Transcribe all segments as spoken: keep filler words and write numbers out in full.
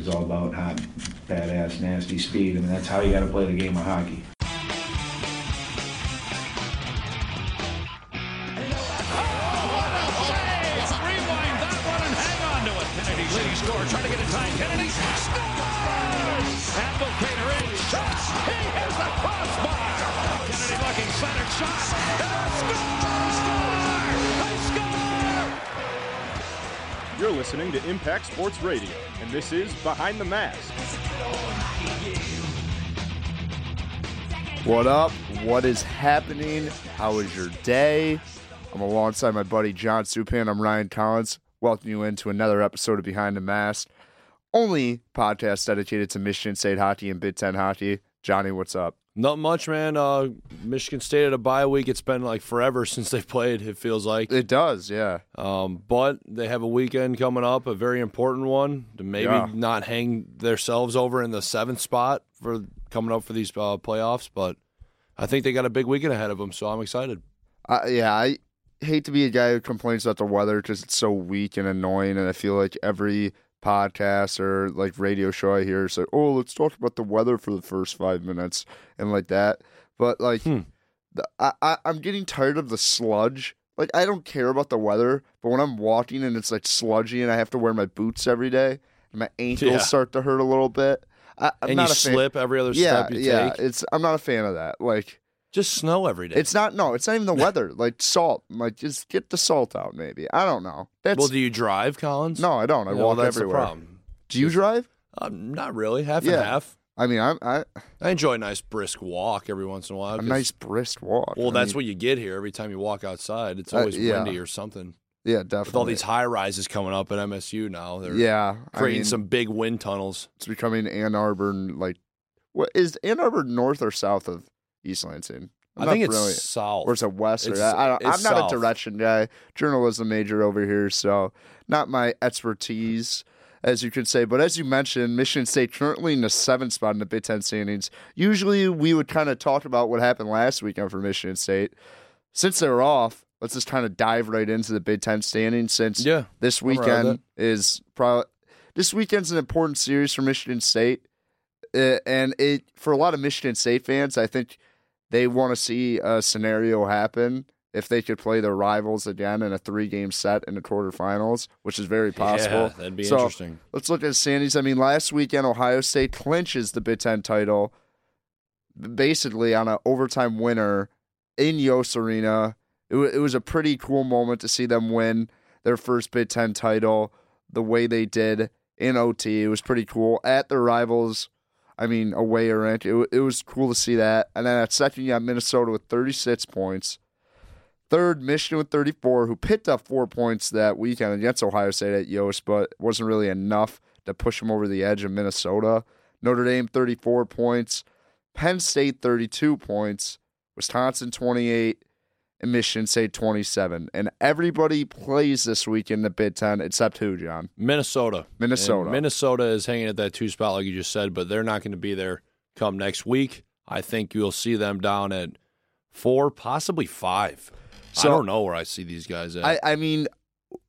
is all about hot, badass, nasty speed. I mean, that's how you got to play the game of hockey. You're listening to Impact Sports Radio, and this is Behind the Mask. What up? What is happening? How is your day? I'm alongside my buddy John Supan. I'm Ryan Collins. Welcome you into another episode of Behind the Mask, only podcast dedicated to Michigan State hockey and Big Ten hockey. Johnny, what's up? Not much, man. Uh, Michigan State had a bye week. It's been like forever since they played, it feels like. It does, yeah. Um, but they have a weekend coming up, a very important one, to maybe yeah. not hang themselves over in the seventh spot for coming up for these uh, playoffs. But I think they got a big weekend ahead of them, so I'm excited. Uh, yeah, I hate to be a guy who complains about the weather because it's so weak and annoying, and I feel like every podcast or like radio show I hear is like, oh, let's talk about the weather for the first five minutes and like that. But like, hmm. the, I, I, I'm getting tired of the sludge. Like, I don't care about the weather, but when I'm walking and it's like sludgy and I have to wear my boots every day, and my ankles yeah. start to hurt a little bit. I, I'm and not you a slip fan. Every other yeah, step you yeah, take. It's I'm not a fan of that. Like, just snow every day. It's not. No, it's not even the weather. Like salt. Like just get the salt out. Maybe I don't know. That's, well, do you drive, Collins? No, I don't. I well, walk that's everywhere. The problem. Do you drive? Um, not really. Half yeah. and half. I mean, I'm, I I enjoy a nice brisk walk every once in a while. A nice brisk walk. Well, I that's mean, what you get here every time you walk outside. It's always uh, yeah. windy or something. Yeah, definitely. With all these high rises coming up at M S U now, they're yeah, creating I mean, some big wind tunnels. It's becoming Ann Arbor. Like, what is Ann Arbor north or south of East Lansing? I'm I think it's really, south. Or is it west? Or, I, I don't, I'm not south. a direction guy. Journalism major over here, so not my expertise, as you could say. But as you mentioned, Michigan State currently in the seventh spot in the Big Ten standings. Usually we would kind of talk about what happened last weekend for Michigan State. Since they were off, let's just kind of dive right into the Big Ten standings since yeah, this weekend is probably – this weekend's an important series for Michigan State. Uh, and it for a lot of Michigan State fans, I think they want to see a scenario happen if they could play their rivals again in a three-game set in the quarterfinals, which is very possible. Yeah, that'd be so interesting. Let's look at Sandy's. I mean, last weekend, Ohio State clinches the Big Ten title basically on an overtime winner in Yost Arena. It, w- it was a pretty cool moment to see them win their first Big Ten title the way they did in O T. It was pretty cool. At their rivals, I mean, away or rank. It, w- it was cool to see that. And then at second, you got Minnesota with thirty-six points. Third, Michigan with thirty-four, who picked up four points that weekend against Ohio State at Yost, but wasn't really enough to push them over the edge of Minnesota. Notre Dame, thirty-four points. Penn State, thirty-two points. Wisconsin, twenty-eight. And Michigan State, twenty-seven. And everybody plays this week in the Big Ten except who, John? Minnesota. Minnesota. And Minnesota is hanging at that two spot like you just said, but they're not going to be there come next week. I think you'll see them down at four, possibly five. So, I don't know where I see these guys at. I, I mean,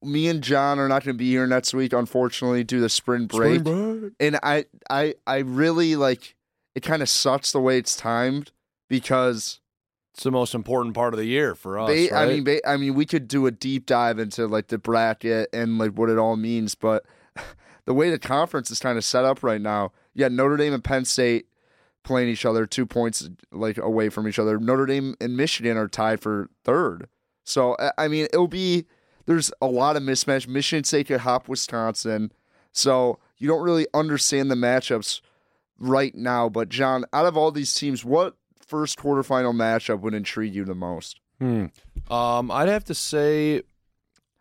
me and John are not going to be here next week, unfortunately, due to spring break. Spring break. And I, I, I really, like, it kind of sucks the way it's timed because – it's the most important part of the year for us. Ba- right? I mean, ba- I mean, we could do a deep dive into like the bracket and like what it all means, but the way the conference is kind of set up right now, yeah, Notre Dame and Penn State playing each other, two points like away from each other. Notre Dame and Michigan are tied for third. So I mean, it'll be there's a lot of mismatch. Michigan State could hop Wisconsin, so you don't really understand the matchups right now. But John, out of all these teams, what first quarterfinal matchup would intrigue you the most? Hmm. Um, I'd have to say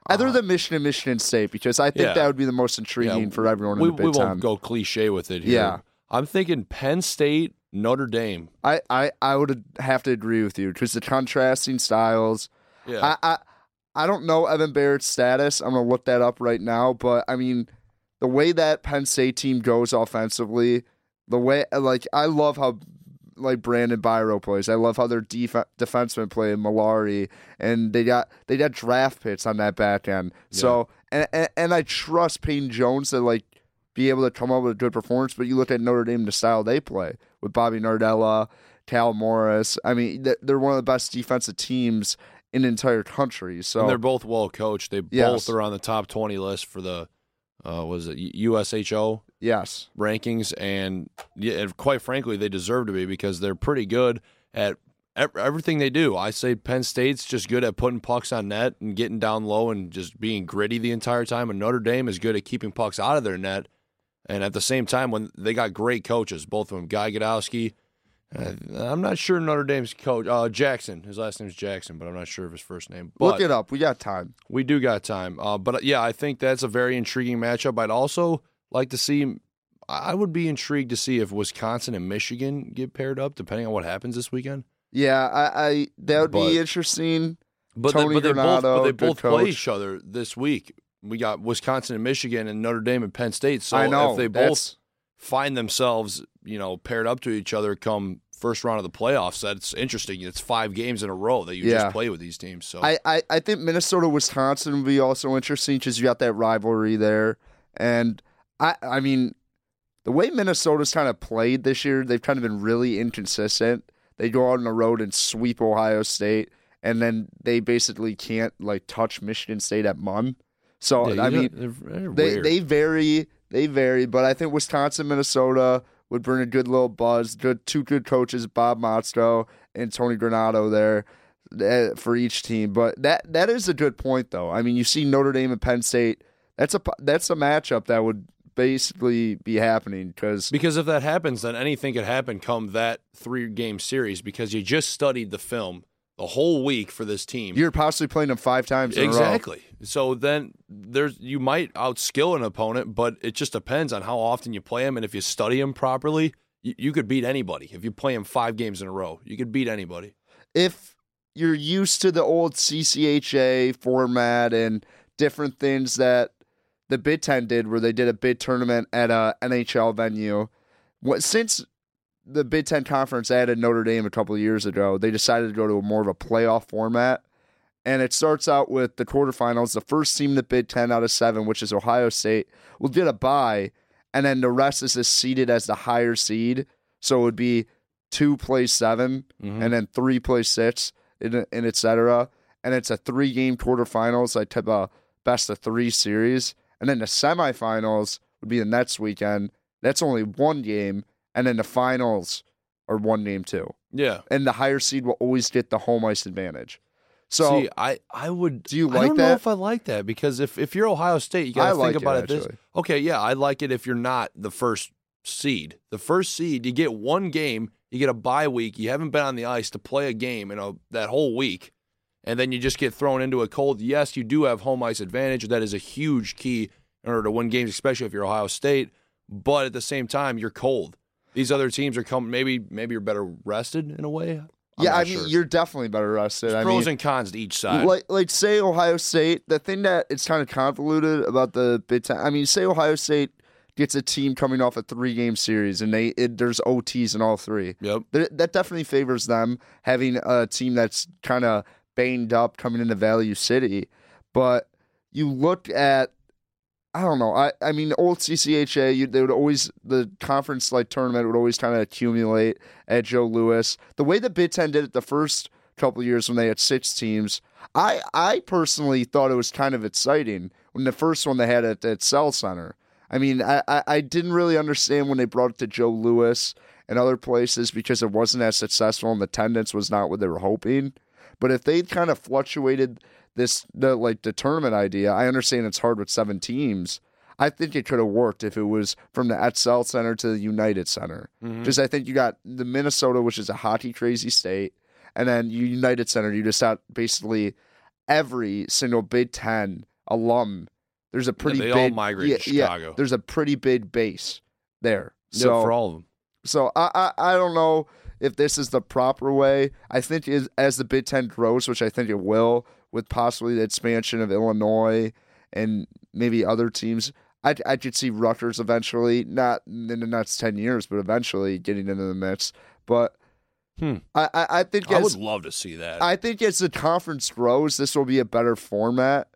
Other uh, than Michigan and Michigan State, because I think yeah. that would be the most intriguing yeah, for everyone we, in the Big Ten. We won't go cliche with it here. Yeah. I'm thinking Penn State, Notre Dame. I, I, I would have to agree with you because the contrasting styles. Yeah. I, I, I don't know Evan Barrett's status. I'm going to look that up right now. But, I mean, the way that Penn State team goes offensively, the way, like, I love how like Brandon Byro plays. I love how their def- defensemen play in Malari, and they got they got draft picks on that back end. Yeah. So and, and and I trust Peyton Jones to like be able to come up with a good performance. But you look at Notre Dame, the style they play with Bobby Nardella, Cal Morris. I mean, they're one of the best defensive teams in the entire country. So and they're both well coached. They yes. both are on the top twenty list for the uh, was it U S H O yes rankings, and yeah, quite frankly, they deserve to be because they're pretty good at everything they do. I say Penn State's just good at putting pucks on net and getting down low and just being gritty the entire time, and Notre Dame is good at keeping pucks out of their net. And at the same time, when they got great coaches, both of them, Guy Gadowski. Uh, I'm not sure Notre Dame's coach, uh, Jackson. His last name's Jackson, but I'm not sure of his first name. But look it up. We got time. We do got time. Uh, but, yeah, I think that's a very intriguing matchup. I'd also like to see – I would be intrigued to see if Wisconsin and Michigan get paired up, depending on what happens this weekend. Yeah, I, I that would but, be interesting. But Tony they, but Granato, they both, but they both play each other this week. We got Wisconsin and Michigan and Notre Dame and Penn State. So I know, if they both find themselves, you know, paired up to each other come first round of the playoffs, that's interesting. It's five games in a row that you yeah. just play with these teams. So I, I, I think Minnesota-Wisconsin would be also interesting because you got that rivalry there. And, I, I mean, the way Minnesota's kind of played this year, they've kind of been really inconsistent. They go out on the road and sweep Ohio State, and then they basically can't, like, touch Michigan State at MUN. So yeah, I mean, they're, they're they weird. they vary, they vary, but I think Wisconsin, Minnesota would bring a good little buzz. Good two good coaches, Bob Motzko and Tony Granato there for each team. But that that is a good point, though. I mean, you see Notre Dame and Penn State. That's a that's a matchup that would basically be happening because because if that happens, then anything could happen come that three game series because you just studied the film the whole week for this team. You're possibly playing them five times in exactly. a row. Exactly. So then there's you might outskill an opponent, but it just depends on how often you play them. And if you study them properly, you, you could beat anybody. If you play them five games in a row, you could beat anybody. If you're used to the old C C H A format and different things that the Big Ten did where they did a bid tournament at a N H L venue, what since – the Big Ten Conference added Notre Dame a couple of years ago, they decided to go to a more of a playoff format. And it starts out with the quarterfinals. The first team in the Big Ten out of seven, which is Ohio State, will get a bye. And then the rest is just seeded as the higher seed. So it would be two play seven, mm-hmm. and then three play six, and, and et cetera. And it's a three-game quarterfinals, like type of best of three series. And then the semifinals would be the next weekend. That's only one game. And then the finals are one game too. Yeah. And the higher seed will always get the home ice advantage. So See, I, I would do you like that? I don't that? know if I like that because if, if you're Ohio State, you gotta I think like about it, it this okay, yeah, I like it if you're not the first seed. The first seed, you get one game, you get a bye week, you haven't been on the ice to play a game in a, that whole week, and then you just get thrown into a cold. Yes, you do have home ice advantage. That is a huge key in order to win games, especially if you're Ohio State, but at the same time you're cold. These other teams are coming. Maybe, maybe you're better rested in a way. I'm yeah, I mean, sure. You're definitely better rested. There's pros I mean, and cons to each side. Like, like say Ohio State. The thing that it's kind of convoluted about the Big Ten. I mean, say Ohio State gets a team coming off a three-game series, and they it, there's O Ts in all three. Yep, Th- that definitely favors them having a team that's kind of banged up coming into Value City. But you look at. I don't know. I, I mean, the old C C H A, you, they would always, the conference like tournament would always kind of accumulate at Joe Louis. The way the Big Ten did it the first couple of years when they had six teams, I I personally thought it was kind of exciting when the first one they had at, at Cell Center. I mean, I, I, I didn't really understand when they brought it to Joe Louis and other places because it wasn't as successful and the attendance was not what they were hoping. But if they kind of fluctuated This the like the tournament idea. I understand it's hard with seven teams. I think it could have worked if it was from the Etzel Center to the United Center, because mm-hmm. I think you got the Minnesota, which is a hockey crazy state, and then United Center. You just got basically every single Big Ten alum. There's a pretty yeah, they big all migrate yeah, to Chicago. Yeah, there's a pretty big base there. So yeah, for all of them. So I I, I don't know. If this is the proper way, I think as the Big Ten grows, which I think it will, with possibly the expansion of Illinois and maybe other teams, I, I could see Rutgers eventually, not in the next ten years, but eventually getting into the mix. But hmm. I, I, I think I as, would love to see that. I think as the conference grows, this will be a better format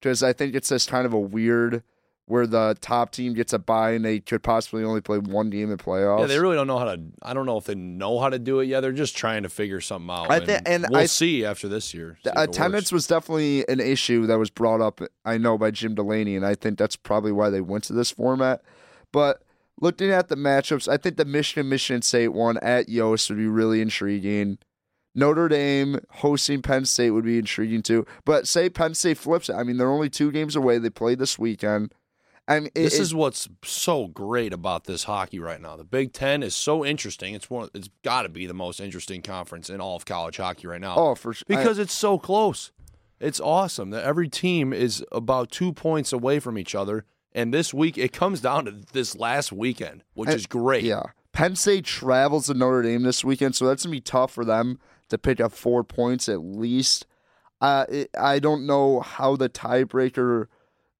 because I think it's just kind of a weird where the top team gets a bye and they could possibly only play one game in playoffs. Yeah, they really don't know how to. I don't know if they know how to do it yet. They're just trying to figure something out. I think, and, and we'll I, see after this year. The attendance was definitely an issue that was brought up, I know, by Jim Delaney, and I think that's probably why they went to this format. But looking at the matchups, I think the Michigan Michigan State one at Yost would be really intriguing. Notre Dame hosting Penn State would be intriguing too. But say Penn State flips it. I mean, they're only two games away. They play this weekend. I mean, it, this is it, what's so great about this hockey right now. The Big Ten is so interesting. It's one. It's got to be the most interesting conference in all of college hockey right now. Oh, for sure. Because I, it's so close. It's awesome that every team is about two points away from each other. And this week, it comes down to this last weekend, which I, is great. Yeah. Penn State travels to Notre Dame this weekend, so that's going to be tough for them to pick up four points at least. Uh, it, I don't know how the tiebreaker...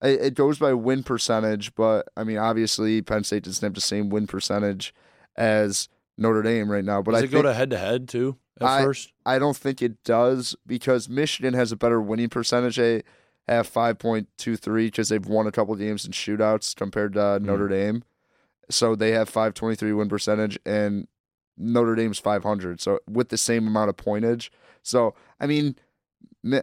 It goes by win percentage, but, I mean, obviously Penn State doesn't have the same win percentage as Notre Dame right now. But does I it think, go to head-to-head, too, at I, first? I don't think it does because Michigan has a better winning percentage. They have five point two three because they've won a couple of games in shootouts compared to mm-hmm. Notre Dame. So they have five twenty-three win percentage, and Notre Dame's five hundred, so with the same amount of pointage. So, I mean...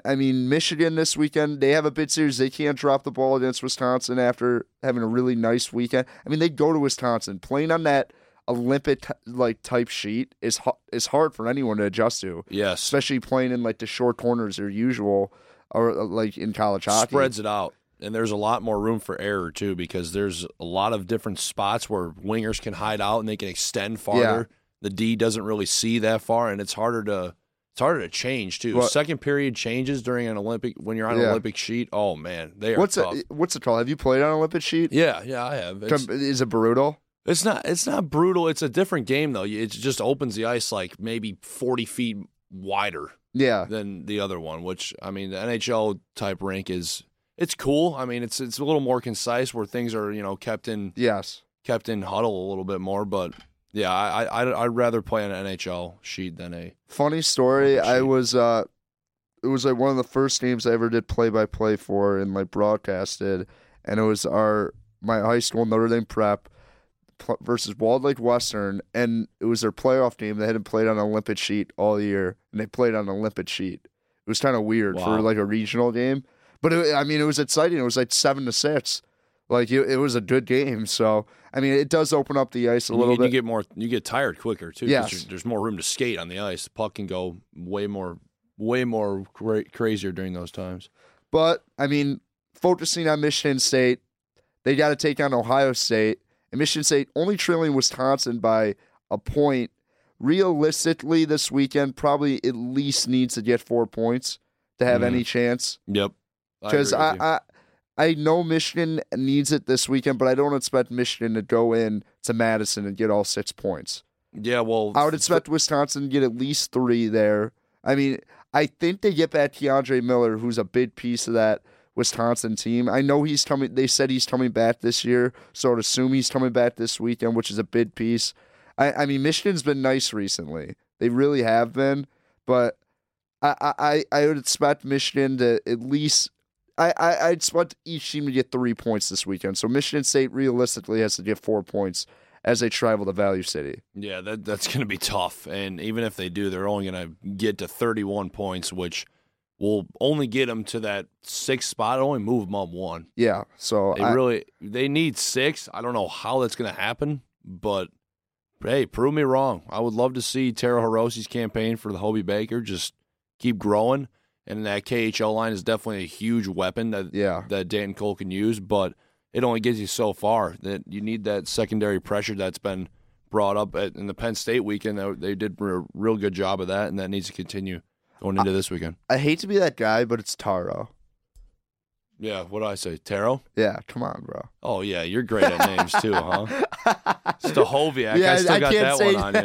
I mean, Michigan this weekend, they have a bid series. They can't drop the ball against Wisconsin after having a really nice weekend. I mean, they go to Wisconsin. Playing on that Olympic like type sheet is is hard for anyone to adjust to. Yes. Especially playing in like the short corners or usual or like in college hockey. Spreads it out. And there's a lot more room for error, too, because there's a lot of different spots where wingers can hide out and they can extend farther. Yeah. The D doesn't really see that far, and it's harder to... It's harder to change, too. What? Second period changes during an Olympic, when you're on an yeah. Olympic sheet, oh, man, they are what's tough. A, what's it called? Have you played on an Olympic sheet? Yeah, yeah, I have. It's, Is it brutal? It's not It's not brutal. It's a different game, though. It just opens the ice like maybe forty feet wider yeah. than the other one, which, I mean, the N H L-type rink is, it's cool. I mean, it's it's a little more concise where things are, you know, kept in yes. kept in huddle a little bit more, but... Yeah, I, I, I'd rather play on an N H L sheet than a... Funny story, I was, uh, it was like one of the first games I ever did play-by-play for and like broadcasted, and it was our my high school Notre Dame prep versus Walled Lake Western, and it was their playoff game. They hadn't played on an Olympic sheet all year, and they played on an Olympic sheet. It was kind of weird wow. for like a regional game, but it, I mean, it was exciting. It was like seven to six. Like, it was a good game, so, I mean, it does open up the ice a little you, bit. You get more, you get tired quicker, too. Yes. There's more room to skate on the ice. The puck can go way more, way more cra- crazier during those times. But, I mean, focusing on Michigan State, they got to take on Ohio State. And Michigan State only trailing Wisconsin by a point. Realistically, this weekend, probably at least needs to get four points to have mm. any chance. Yep. Because I... I I know Michigan needs it this weekend, but I don't expect Michigan to go in to Madison and get all six points. Yeah, well... I would expect Wisconsin to get at least three there. I mean, I think they get back Keandre Miller, who's a big piece of that Wisconsin team. I know he's coming... They said he's coming back this year, so I'd assume he's coming back this weekend, which is a big piece. I, I mean, Michigan's been nice recently. They really have been, but I, I, I would expect Michigan to at least... I, I, I just want each team to get three points this weekend. So Michigan State realistically has to get four points as they travel to Value City. Yeah, that that's going to be tough. And even if they do, they're only going to get to thirty-one points, which will only get them to that sixth spot. Only move them up one. Yeah, so they I, really they need six. I don't know how that's going to happen, but hey, prove me wrong. I would love to see Taro Hirose's campaign for the Hobie Baker just keep growing. And that K H L line is definitely a huge weapon that yeah. that Dan Cole can use, but it only gets you so far. That you need that secondary pressure that's been brought up at, in the Penn State weekend. They did a real good job of that, and that needs to continue going into I, this weekend. I hate to be that guy, but it's Taro. Yeah, what do I say? Taro? Yeah, come on, bro. Oh, yeah, you're great at names, too, huh? Stahoviak, yeah, I still I got that one on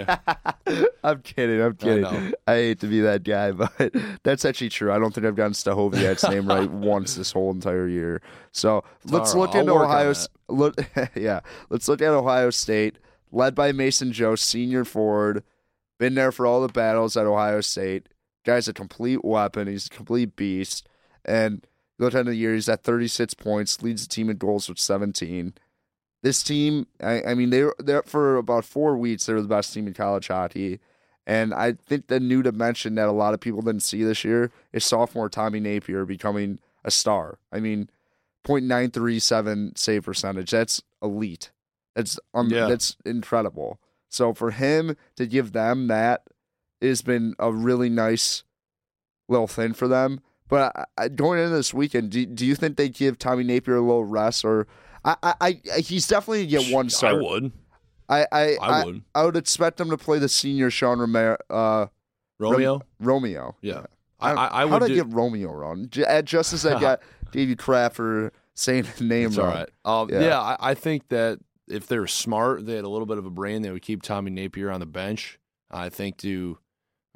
you. I'm kidding, I'm kidding. I, I hate to be that guy, but that's actually true. I don't think I've gotten Stahoviak's name right once this whole entire year. So Taro, let's look I'll into Ohio look, Yeah, let's look at Ohio State, led by Mason Joe, senior forward. Been there for all the battles at Ohio State. Guy's a complete weapon. He's a complete beast. And... Goaltender of the year, he's at thirty-six points, leads the team in goals with seventeen. This team, I, I mean, they were for about four weeks, they were the best team in college hockey. And I think the new dimension that a lot of people didn't see this year is sophomore Tommy Napier becoming a star. I mean, point nine three seven save percentage, that's elite. That's um, yeah. that's incredible. So for him to give them that has been a really nice little thing for them. But I, I, going into this weekend, do, do you think they give Tommy Napier a little rest or – I, I, I, he's definitely going to get one start. I would. I, I, I would. I, I would expect him to play the senior Sean Romero. Uh, Romeo? Rom- Romeo. Yeah. yeah. I, I, I would How did do- I get Romeo wrong? Just as I got Davey Kraft for saying the name it's wrong. All right. Um, yeah, yeah I, I think that if they were smart, they had a little bit of a brain, they would keep Tommy Napier on the bench. I think to,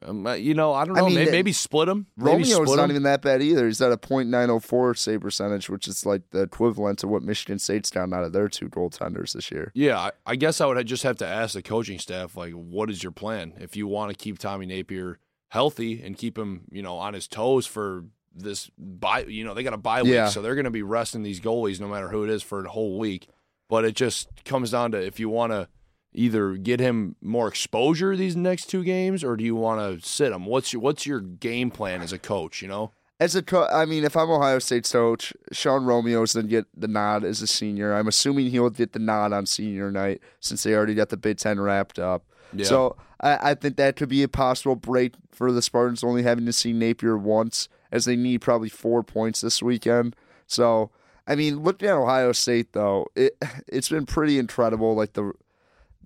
um, you know, I don't know, I mean, maybe, maybe split him. Romeo's split not him. Even that bad either. He's at a point nine oh four save percentage, which is like the equivalent to what Michigan State's down out of their two goaltenders this year. Yeah, I, I guess I would just have to ask the coaching staff, like, what is your plan? If you want to keep Tommy Napier healthy and keep him, you know, on his toes for this bye, you know, they got a bye week, yeah. so they're going to be resting these goalies no matter who it is for a whole week. But it just comes down to if you want to either get him more exposure these next two games, or do you want to sit him? What's your, what's your game plan as a coach, you know? As a co- I mean, if I'm Ohio State's coach, Sean Romeo's going to get the nod as a senior. I'm assuming he'll get the nod on senior night since they already got the Big Ten wrapped up. Yeah. So I, I think that could be a possible break for the Spartans, only having to see Napier once, as they need probably four points this weekend. So, I mean, looking at Ohio State, though, it, it's been pretty incredible, like the –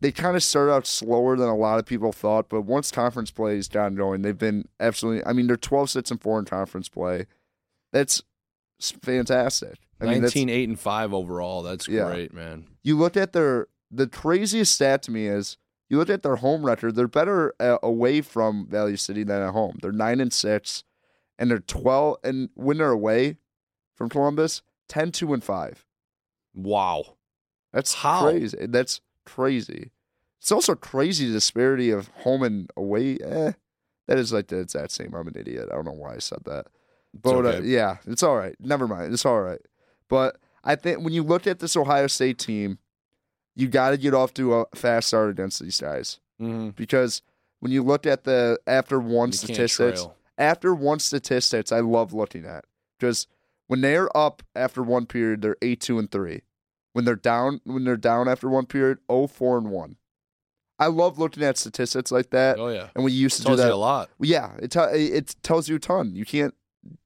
they kind of started out slower than a lot of people thought, but once conference play has gotten going, they've been absolutely – I mean, they're twelve six and four in conference play. That's fantastic. I mean, nineteen eight and five overall. That's yeah. great, man. You look at their – the craziest stat to me is you look at their home record. They're better uh, away from Valley City than at home. They're nine and six, and they're twelve – and when they're away from Columbus, ten two and five. Wow. That's How? crazy. That's – Crazy. It's also crazy the disparity of home and away. Eh, that is like the exact same. I'm an idiot. I don't know why I said that. But okay. uh, yeah, it's all right. Never mind. It's all right. But I think when you look at this Ohio State team, you got to get off to a fast start against these guys. Mm-hmm. Because when you look at the after one you statistics, after one statistics, I love looking at. Because when they're up after one period, they're eight two and three. When they're down, when they're down after one period, oh four and one. I love looking at statistics like that. Oh yeah, and we used to do that you a lot. Yeah, it t- it tells you a ton. You can't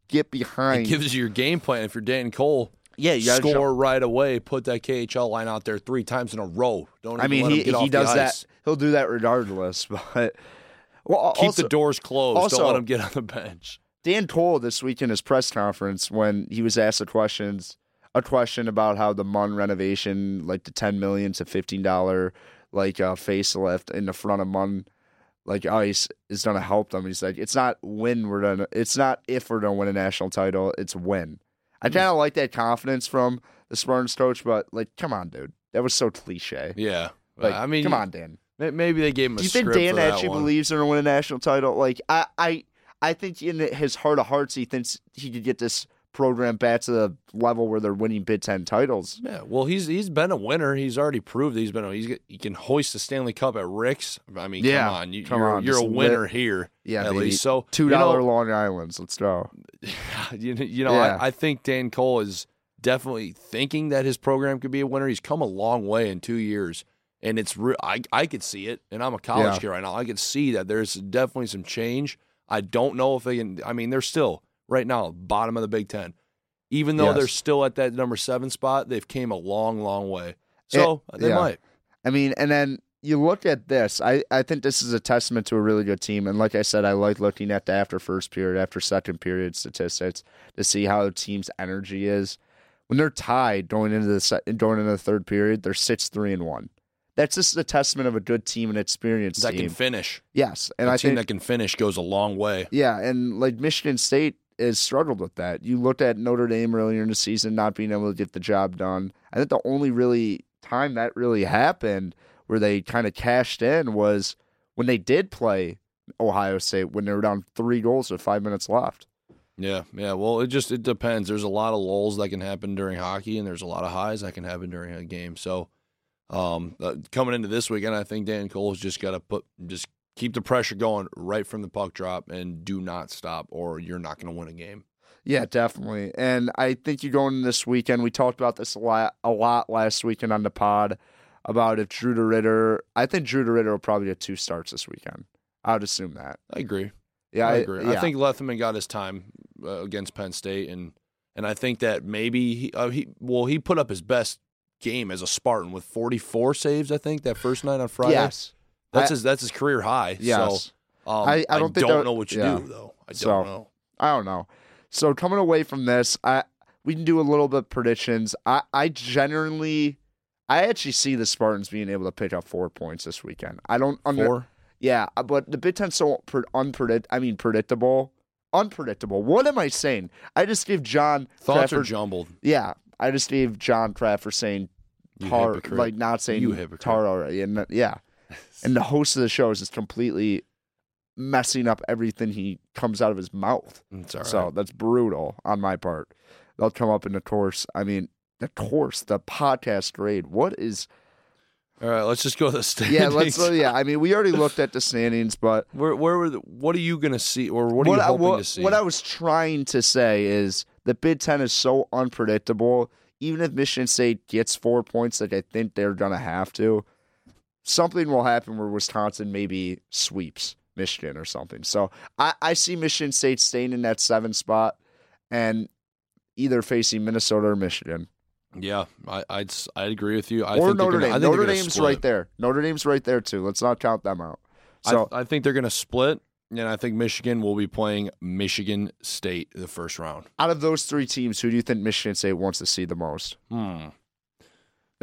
get behind. It gives you your game plan if you're Dan Cole. Yeah, you score show. right away. Put that K H L line out there three times in a row. Don't. I mean, let he, him get he off does that. He'll do that regardless. But well, keep also, the doors closed. Also, don't let him get on the bench. Dan Cole this week in his press conference when he was asked the questions. A question about how the Munn renovation, like the ten million dollars to fifteen dollars, like uh, facelift in the front of Munn, like ice is going to help them. He's like, it's not when we're gonna, it's not if we're gonna win a national title, it's when. I kind of like that confidence from the Spartans coach, but like, come on, dude, that was so cliche. Yeah, like I mean, come on, Dan. Maybe they gave him a script for that one. Do you think Dan actually believes they're gonna win a national title? Like, I, I, I think in his heart of hearts, he thinks he could get this program back to the level where they're winning Big Ten titles. Yeah, well, he's he's been a winner. He's already proved that he's been. A, he's he can hoist the Stanley Cup at Rick's. I mean, yeah, come on, you, come you're, on, you're a winner lit. here. Yeah, at baby. least so two dollar you know, Long Island's. Let's go. You, you know, yeah. I, I think Dan Cole is definitely thinking that his program could be a winner. He's come a long way in two years, and it's re- I I could see it. And I'm a college yeah. kid right now. I could see that there's definitely some change. I don't know if they can. I mean, they're still. Right now, bottom of the Big Ten. Even though yes. they're still at that number seven spot, they've came a long, long way. So it, they yeah. might. I mean, and then you look at this. I, I think this is a testament to a really good team. And like I said, I like looking at the after first period, after second period statistics to see how the team's energy is. When they're tied going into the se- going into the third period, they're six three and one. That's just a testament of a good team and experienced that team. That can finish. Yes, and a I team think, that can finish goes a long way. Yeah, and like Michigan State. Is struggled with that. You looked at Notre Dame earlier in the season not being able to get the job done. I think the only really time that really happened where they kind of cashed in was when they did play Ohio State when they were down three goals with five minutes left. Yeah, yeah. Well, it just it depends. There's a lot of lulls that can happen during hockey, and there's a lot of highs that can happen during a game. So um, uh, coming into this weekend, I think Dan Cole's just got to put just keep the pressure going right from the puck drop and do not stop, or you're not going to win a game. Yeah, definitely. And I think you're going this weekend. We talked about this a lot, a lot last weekend on the pod about if Drew DeRitter. I think Drew DeRitter will probably get two starts this weekend. I would assume that. I agree. Yeah, I agree. I, yeah. I think Lethemon got his time uh, against Penn State, and and I think that maybe he, uh, he well he put up his best game as a Spartan with forty-four saves. I think that first night on Friday. Yes, that's I, his that's his career high. Yes. So um, I, I don't, I think don't know what you yeah. do though. I don't so, know. I don't know. So coming away from this, I we can do a little bit of predictions. I I generally, I actually see the Spartans being able to pick up four points this weekend. I don't under. Four? Yeah, but the Big Ten's so unpredict. I mean, predictable, unpredictable. What am I saying? I just gave John thoughts Pratt are for, jumbled. Yeah, I just gave John Pratt for saying tar, like not saying you hypocrite. Tar already. And yeah, and the host of the show is just completely messing up everything he comes out of his mouth. It's all right. So that's brutal on my part. They'll come up in the course. I mean, the course, the podcast grade. What is? All right, let's just go to the standings. Yeah, let's. Yeah, I mean, we already looked at the standings, but where, where were? The, what are you going to see, or what are what you hoping I, what, to see? What I was trying to say is the Big Ten is so unpredictable. Even if Michigan State gets four points, like I think they're going to have to, something will happen where Wisconsin maybe sweeps Michigan or something. So I, I see Michigan State staying in that seven spot, and either facing Minnesota or Michigan. Yeah, I I'd, I'd agree with you. I or think Notre gonna, Dame. I think Notre Dame's split. right there. Notre Dame's right there, too. Let's not count them out. So I, I think they're going to split, and I think Michigan will be playing Michigan State the first round. Out of those three teams, who do you think Michigan State wants to see the most? Hmm.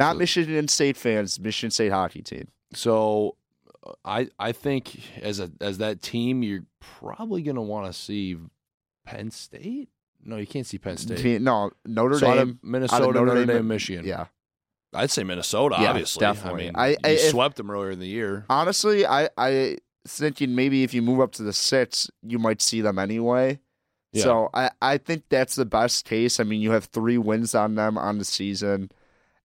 Not so, Michigan State fans, Michigan State hockey team. So I I think as a as that team, you're probably going to want to see Penn State. No, you can't see Penn State. No, Notre so Dame, out of Minnesota, out of Notre, Notre Dame, Dame, Michigan. Yeah, I'd say Minnesota. Yeah, obviously, definitely. I mean, I, you I, swept if, them earlier in the year. Honestly, I I thinking maybe if you move up to the six, you might see them anyway. Yeah. So I, I think that's the best case. I mean, you have three wins on them on the season.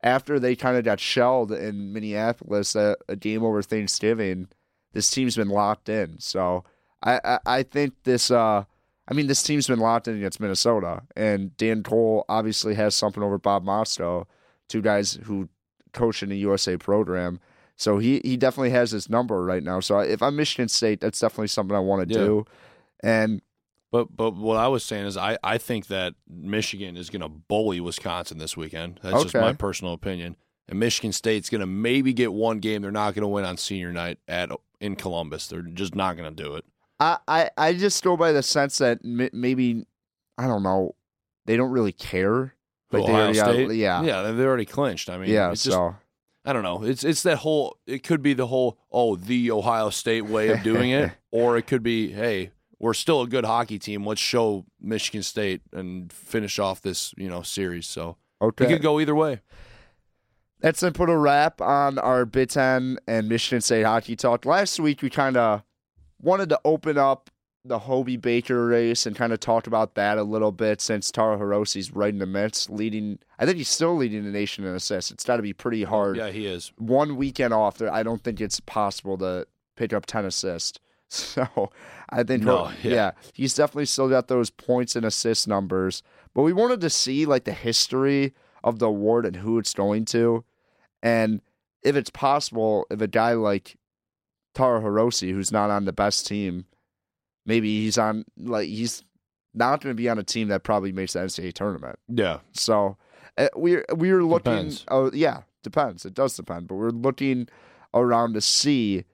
After they kind of got shelled in Minneapolis, a, a game over Thanksgiving, this team's been locked in. So I I, I think this. Uh, I mean, this team's been locked in against Minnesota, and Dan Cole obviously has something over Bob Motzko, two guys who coach in the U S A program. So he, he definitely has his number right now. So if I'm Michigan State, that's definitely something I want to yeah. do. And but but what I was saying is I, I think that Michigan is going to bully Wisconsin this weekend. That's okay. just my personal opinion. And Michigan State's going to maybe get one game. They're not going to win on senior night at in Columbus. They're just not going to do it. I, I just go by the sense that maybe, I don't know, they don't really care. Like Ohio they already State? Got, yeah. Yeah, they already clinched. I mean, yeah, it's just, so. I don't know. It's it's that whole, it could be the whole, oh, the Ohio State way of doing it, or it could be, hey, we're still a good hockey team. Let's show Michigan State and finish off this, you know, series. So okay. It could go either way. That's going to put a wrap on our Big Ten and Michigan State hockey talk. Last week, we kind of wanted to open up the Hobie Baker race and kind of talk about that a little bit since Taro Hirose's right in the midst, leading. I think he's still leading the nation in assists. It's got to be pretty hard. Yeah, he is. One weekend off, there, I don't think it's possible to pick up ten assists. So I think, no, yeah. yeah, he's definitely still got those points and assist numbers. But we wanted to see like the history of the award and who it's going to, and if it's possible, if a guy like Taro Hirose, who's not on the best team, maybe he's on like he's not going to be on a team that probably makes the N C double A tournament. Yeah. So uh, we we were looking. Depends. Uh, yeah, depends. It does depend, but we're looking around to see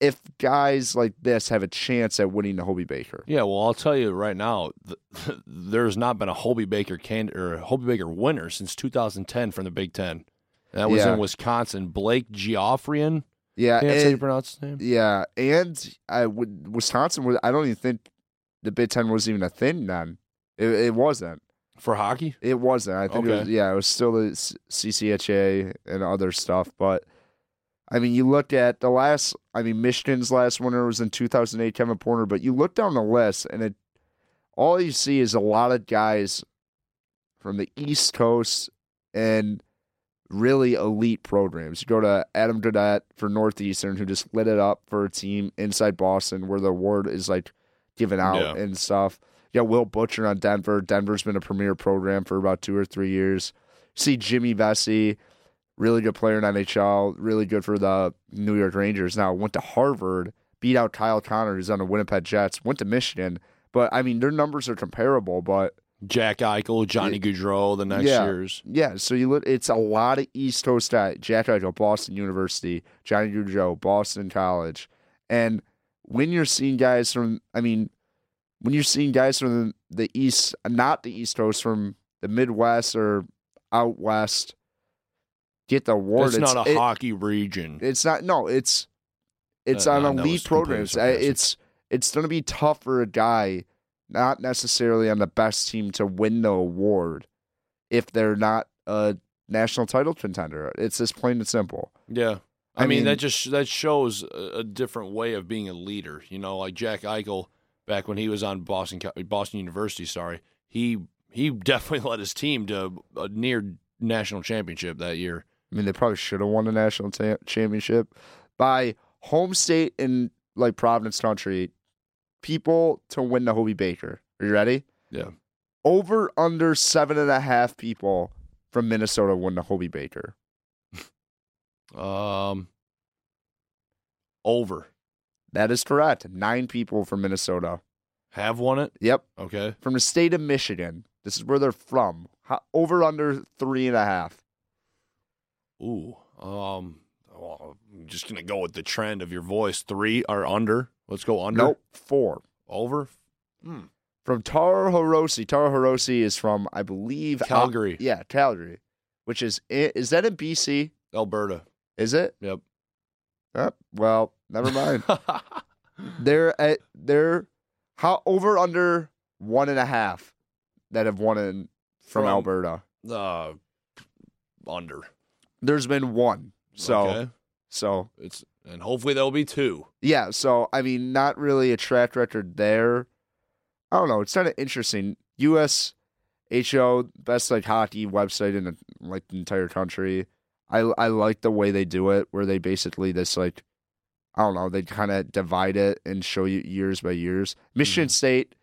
if guys like this have a chance at winning the Hobie Baker. Yeah. Well, I'll tell you right now, th- there's not been a Hobie Baker can or a Hobie Baker winner since two thousand ten from the Big Ten. And that was yeah. in Wisconsin. Blake Geoffrian. Yeah, can't say you pronounce his name. Yeah, and I would Wisconsin was. I don't even think the Big Ten was even a thing then. It, it wasn't for hockey. It wasn't. I think. Okay. It was, yeah, it was still the C C H A and other stuff. But I mean, you look at the last. I mean, Michigan's last winner was in two thousand eight, Kevin Porter. But you look down the list, and it all you see is a lot of guys from the East Coast and really elite programs. You go to Adam Dodette for Northeastern, who just lit it up for a team inside Boston where the award is like given out yeah. and stuff. You got Will Butcher on Denver. Denver's been a premier program for about two or three years. You see Jimmy Vesey, really good player in N H L, really good for the New York Rangers. Now went to Harvard, beat out Kyle Connor, who's on the Winnipeg Jets, went to Michigan. But, I mean, their numbers are comparable, but... Jack Eichel, Johnny it, Gaudreau, the next yeah, years. Yeah, so you look, it's a lot of East Coast guys. Jack Eichel, Boston University, Johnny Gaudreau, Boston College. And when you're seeing guys from, I mean, when you're seeing guys from the East, not the East Coast, from the Midwest or out West, get the award. It's, it's not a it, hockey region. It's not, no, it's it's uh, on no, elite programs. It's It's going to be tough for a guy not necessarily on the best team to win the award if they're not a national title contender. It's just plain and simple. Yeah. I, I mean, mean, that just that shows a different way of being a leader. You know, like Jack Eichel, back when he was on Boston Boston University, sorry, he he definitely led his team to a near national championship that year. I mean, they probably should have won the national ta- championship. By home state and, like, Providence country, people to win the Hobie Baker. Are you ready? Yeah. Over under seven and a half people from Minnesota won the Hobie Baker. um, over. That is correct. Nine people from Minnesota have won it. Yep. Okay. From the state of Michigan. This is where they're from. How, over under three and a half. Ooh. Um. Well, I'm just gonna go with the trend of your voice. Three or under. Let's go under. Nope, four. Over? Hmm. From Taro Hirose. Taro Hirose is from, I believe... Calgary. Al- yeah, Calgary, which is... Is that in B C? Alberta. Is it? Yep. Oh, well, never mind. they're at... They're how, over under one and a half that have won in from, from Alberta. Uh, under. There's been one. So, okay. so... it's. And hopefully there'll be two. Yeah, so, I mean, not really a track record there. I don't know. It's kind of interesting. U S H O, best, like, hockey website in, the, like, the entire country. I, I like the way they do it, where they basically just, like, I don't know, they kind of divide it and show you years by years. Michigan mm-hmm. State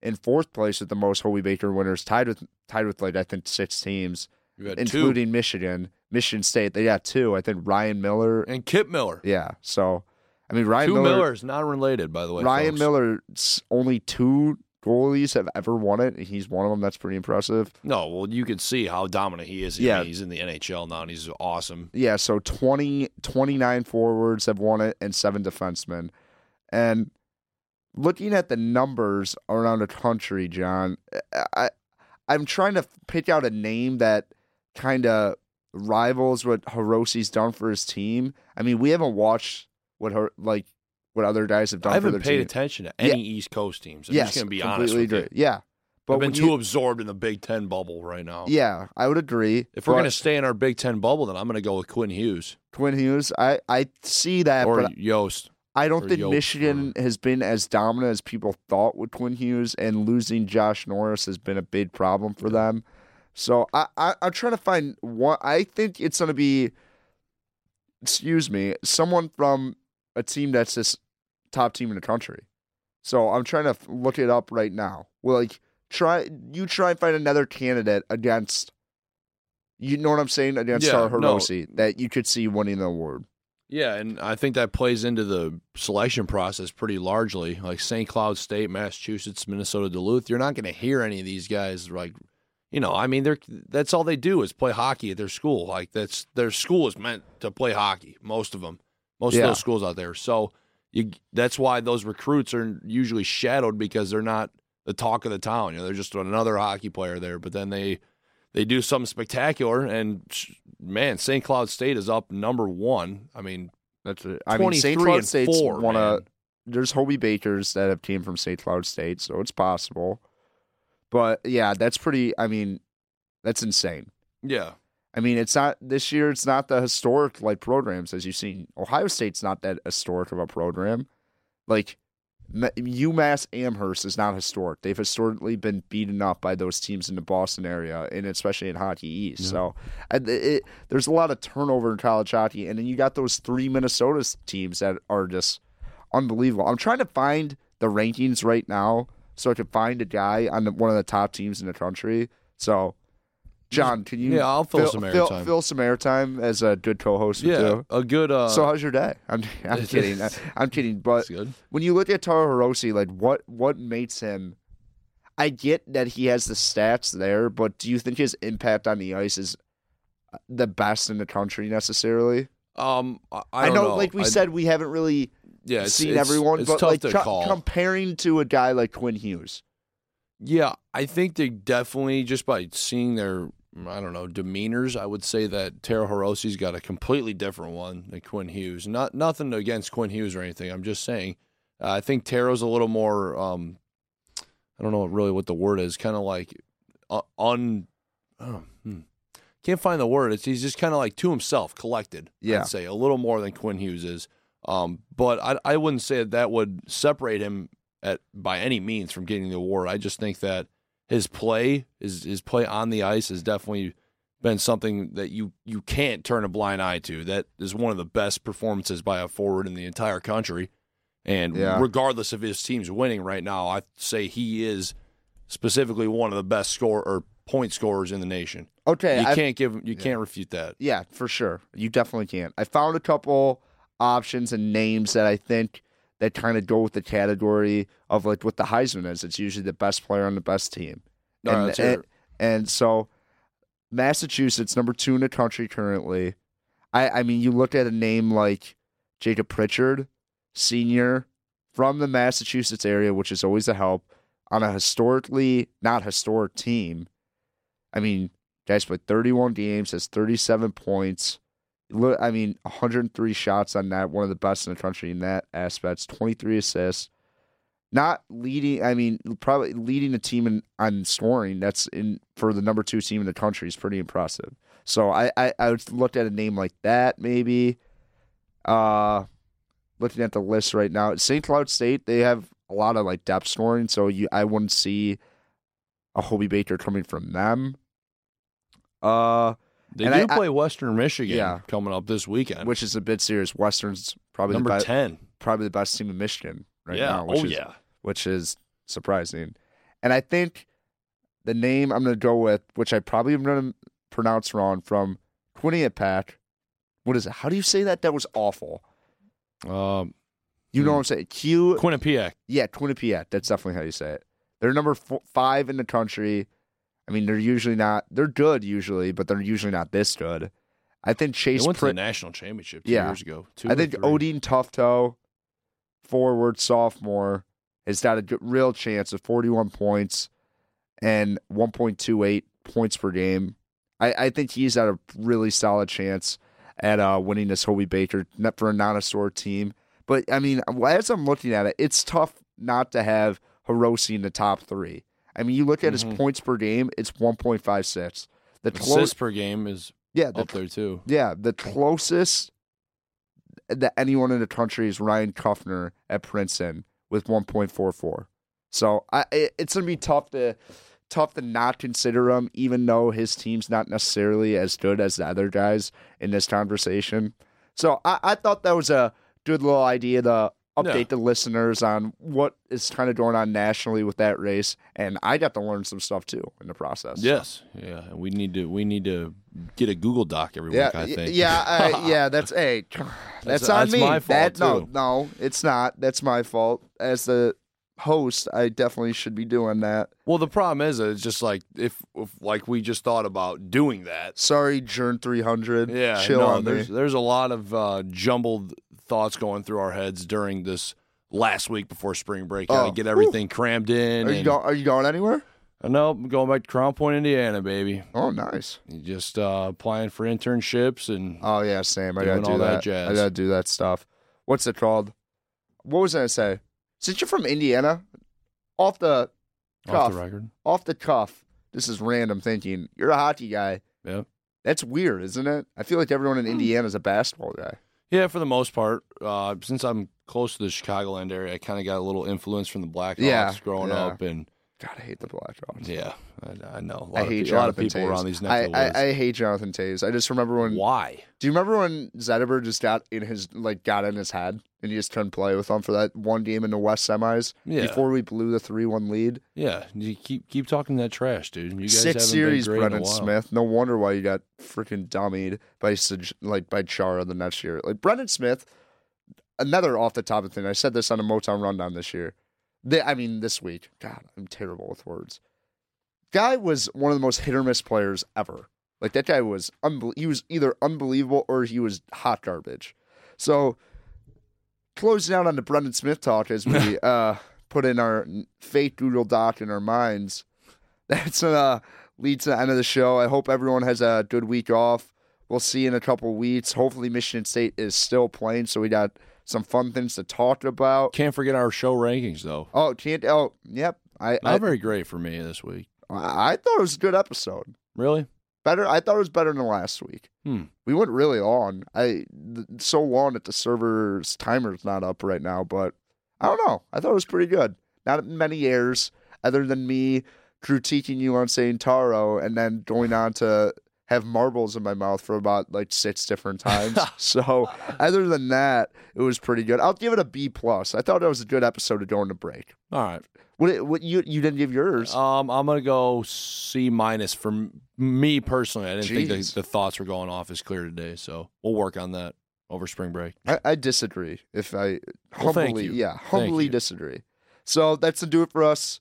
in fourth place with the most Hobie Baker winners, tied with, tied with like, I think, six teams, including two. Michigan. Michigan State, they got two. I think Ryan Miller. And Kip Miller. Yeah. So, I mean, Ryan two Miller. Two Millers, not related, by the way. Ryan folks. Miller's only two goalies have ever won it, and he's one of them. That's pretty impressive. No, well, you can see how dominant he is. Yeah. He's in the N H L now, and he's awesome. Yeah, so twenty, twenty-nine forwards have won it and seven defensemen. And looking at the numbers around the country, John, I, I'm trying to pick out a name that kind of – rivals what Hirose's done for his team. I mean, we haven't watched what her like what other guys have done. I haven't for their paid team. attention to any yeah. East Coast teams. I'm yes, just gonna be honest with agree. you. Yeah, but I've been too you, absorbed in the Big Ten bubble right now. Yeah, I would agree. If but, we're gonna stay in our Big Ten bubble, then I'm gonna go with Quinn Hughes. Quinn Hughes, I, I see that, or but Yost. I don't think Yost, Michigan or... has been as dominant as people thought with Quinn Hughes, and losing Josh Norris has been a big problem for yeah. them. So I, I, I'm trying to find one. I think it's going to be, excuse me, someone from a team that's this top team in the country. So I'm trying to look it up right now. Well, like try you try and find another candidate against, you know what I'm saying, against yeah, Taro Hirose no. that you could see winning the award. Yeah, and I think that plays into the selection process pretty largely. Like Saint Cloud State, Massachusetts, Minnesota, Duluth. You're not going to hear any of these guys like. You know, I mean, they're that's all they do is play hockey at their school. Like that's their school is meant to play hockey. Most of them, most yeah. of those schools out there. So you, that's why those recruits are usually shadowed because they're not the talk of the town. You know, they're just another hockey player there. But then they they do something spectacular, and man, Saint Cloud State is up number one. I mean, that's a, I mean, Saint Cloud State's one of there's Hobie Bakers that have came from Saint Cloud State, so it's possible. But, yeah, that's pretty, I mean, that's insane. Yeah. I mean, it's not, this year it's not the historic, like, programs as you've seen. Ohio State's not that historic of a program. Like, UMass Amherst is not historic. They've historically been beaten up by those teams in the Boston area, and especially in Hockey East. Yeah. So it, it, there's a lot of turnover in college hockey, and then you got those three Minnesota teams that are just unbelievable. I'm trying to find the rankings right now so I can find a guy on the, one of the top teams in the country. So, John, can you yeah, I'll fill, fill some airtime. Fill, fill some airtime as a good co-host. Yeah, too. a good. Uh, so how's your day? I'm, I'm kidding. I, I'm kidding. But when you look at Taro Hirose, like what what makes him? I get that he has the stats there, but do you think his impact on the ice is the best in the country necessarily? Um, I, I, don't I know, know. Like we I, said, we haven't really yeah, it's, seen it's, everyone. It's but tough like, to co- call. Comparing to a guy like Quinn Hughes. Yeah, I think they definitely, just by seeing their, I don't know, demeanors, I would say that Taro Hirose's got a completely different one than Quinn Hughes. Not Nothing against Quinn Hughes or anything. I'm just saying uh, I think Taro's a little more, um, I don't know really what the word is, kind of like uh, un, oh, hmm. can't find the word. It's, he's just kind of like to himself, collected, yeah. I'd say, a little more than Quinn Hughes is. Um, but I, I wouldn't say that, that would separate him At, by any means from getting the award. I just think that his play, his, his play on the ice has definitely been something that you, you can't turn a blind eye to. That is one of the best performances by a forward in the entire country. And yeah. regardless of his team's winning right now, I say he is specifically one of the best scorer or point scorers in the nation. Okay. You I've, can't give you yeah. can't refute that. Yeah, for sure. You definitely can't. I found a couple options and names that I think that kind of go with the category of like what the Heisman is. It's usually the best player on the best team. No, and, that's and, and so Massachusetts, number two in the country currently. I, I mean, you look at a name like Jacob Pritchard, senior, from the Massachusetts area, which is always a help, on a historically not historic team. I mean, guys played thirty-one games, has thirty-seven points. I mean, one hundred three shots on that, one of the best in the country in that aspect, twenty-three assists. Not leading, I mean, probably leading the team in, on scoring, that's in for the number two team in the country is pretty impressive. So I, I, I looked at a name like that maybe. Uh, looking at the list right now, Saint Cloud State, they have a lot of like depth scoring, so you I wouldn't see a Hobie Baker coming from them. Uh... They and do I, play I, Western Michigan yeah, coming up this weekend, which is a bit serious. Western's probably number the best, ten, probably the best team in Michigan right yeah. now. Which oh is, yeah, which is surprising. And I think the name I'm going to go with, which I probably am going to pronounce wrong, from Quinnipiac. What is it? How do you say that? That was awful. Um, you know hmm. what I'm saying? Q Quinnipiac. Yeah, Quinnipiac. That's definitely how you say it. They're number four, five in the country. I mean, they're usually not – they're good usually, but they're usually not this good. I think Chase – They went Pr- to the national championship two yeah. years ago. Two I think three. Odin Tufto, forward, sophomore, has got a real chance of forty-one points and one point two eight points per game. I, I think he's got a really solid chance at uh, winning this Hobie Baker for a non-historic team. But, I mean, as I'm looking at it, it's tough not to have Hirose in the top three. I mean, you look at his mm-hmm. points per game, it's one point five six. The clo- assists per game is yeah, the, up there, too. Yeah, the closest that anyone in the country is Ryan Kuffner at Princeton with one point four four. So I, it, it's going to be tough to tough to not consider him, even though his team's not necessarily as good as the other guys in this conversation. So I, I thought that was a good little idea to update yeah. the listeners on what is kind of going on nationally with that race, and I got to learn some stuff too in the process. Yes, yeah, we need to we need to get a Google Doc every yeah, week. I think. Yeah, uh, yeah, that's hey, that's, that's on that's me. My fault that, too. No, no, it's not. That's my fault. As the host, I definitely should be doing that. Well, the problem is, it's just like if, if like we just thought about doing that. Sorry, Jern three hundred. Yeah, chill no, on there's, me. There's a lot of uh, jumbled thoughts going through our heads during this last week before spring break. Got to oh. get everything Ooh. crammed in. Are you, go- are you going anywhere? Uh, no, I'm going back to Crown Point, Indiana, baby. Oh, nice. You just uh, applying for internships and oh yeah, Sam. I gotta do all that. that jazz. I gotta do that stuff. What's it called? What was I gonna say? Since you're from Indiana, off the cuff, off the record, off the cuff. This is random thinking. You're a hockey guy. Yeah, that's weird, isn't it? I feel like everyone in Indiana is a basketball guy. Yeah, for the most part. Uh, since I'm close to the Chicagoland area, I kind of got a little influence from the Blackhawks yeah, growing yeah. up. And God, I hate the Blackhawks. Yeah, I, I know. I hate Jonathan Taves. A lot of people around these neck of the woods. I, I, I hate Jonathan Taves. I just remember when. Why? Do you remember when Zetterberg just got in his like got in his head and you just couldn't play with him for that one game in the West semis? Yeah. Before we blew the three one lead. Yeah. You keep keep talking that trash, dude. You guys Six series, been Brendan Smith. No wonder why you got freaking dummied by like by Chara the next year. Like Brendan Smith, another off the top of thing. I said this on a Motown Rundown this year. They, I mean, this week. God, I'm terrible with words. Guy was one of the most hit-or-miss players ever. Like, that guy was, unbe- he was either unbelievable or he was hot garbage. So, closing out on the Brendan Smith talk as we uh, put in our fake Google Doc in our minds, that's going uh, to lead to the end of the show. I hope everyone has a good week off. We'll see you in a couple weeks. Hopefully, Michigan State is still playing, so we got some fun things to talk about. Can't forget our show rankings, though. Oh, can't. Oh, yep. I, Not I, very great for me this week. I, I thought it was a good episode. Really? Better. I thought it was better than last week. Hmm. We went really long. I th- so long that the server's timer's not up right now. But I don't know. I thought it was pretty good. Not many errors, other than me critiquing you on saying Taro, and then going on to have marbles in my mouth for about like six different times. So other than that, it was pretty good. I'll give it a B plus. I thought it was a good episode of going to break. All right. What, it, what you you didn't give yours? Um, I'm gonna go C minus for me personally. I didn't Jeez. think the, the thoughts were going off as clear today. So we'll work on that over spring break. I, I disagree. If I well, humbly, yeah, humbly disagree. So that's to do it for us.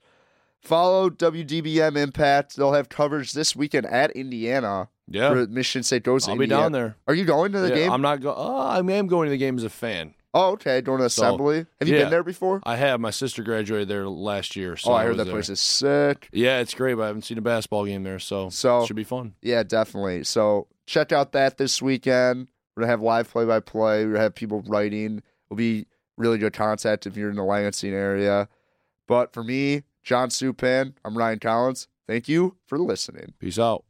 Follow W D B M Impact. They'll have coverage this weekend at Indiana. Yeah, for Michigan State goes to I'll Indiana. Be down there. Are you going to the yeah, game? I'm not going. Oh, I am going to the game as a fan. Oh, okay. Going to Assembly. So, have you yeah, been there before? I have. My sister graduated there last year. So oh, I, I heard that there. place is sick. Yeah, it's great, but I haven't seen a basketball game there, so, so it should be fun. Yeah, definitely. So check out that this weekend. We're going to have live play-by-play. We're going to have people writing. We'll be really good contact if you're in the Lansing area. But for me, John Supan, I'm Ryan Collins. Thank you for listening. Peace out.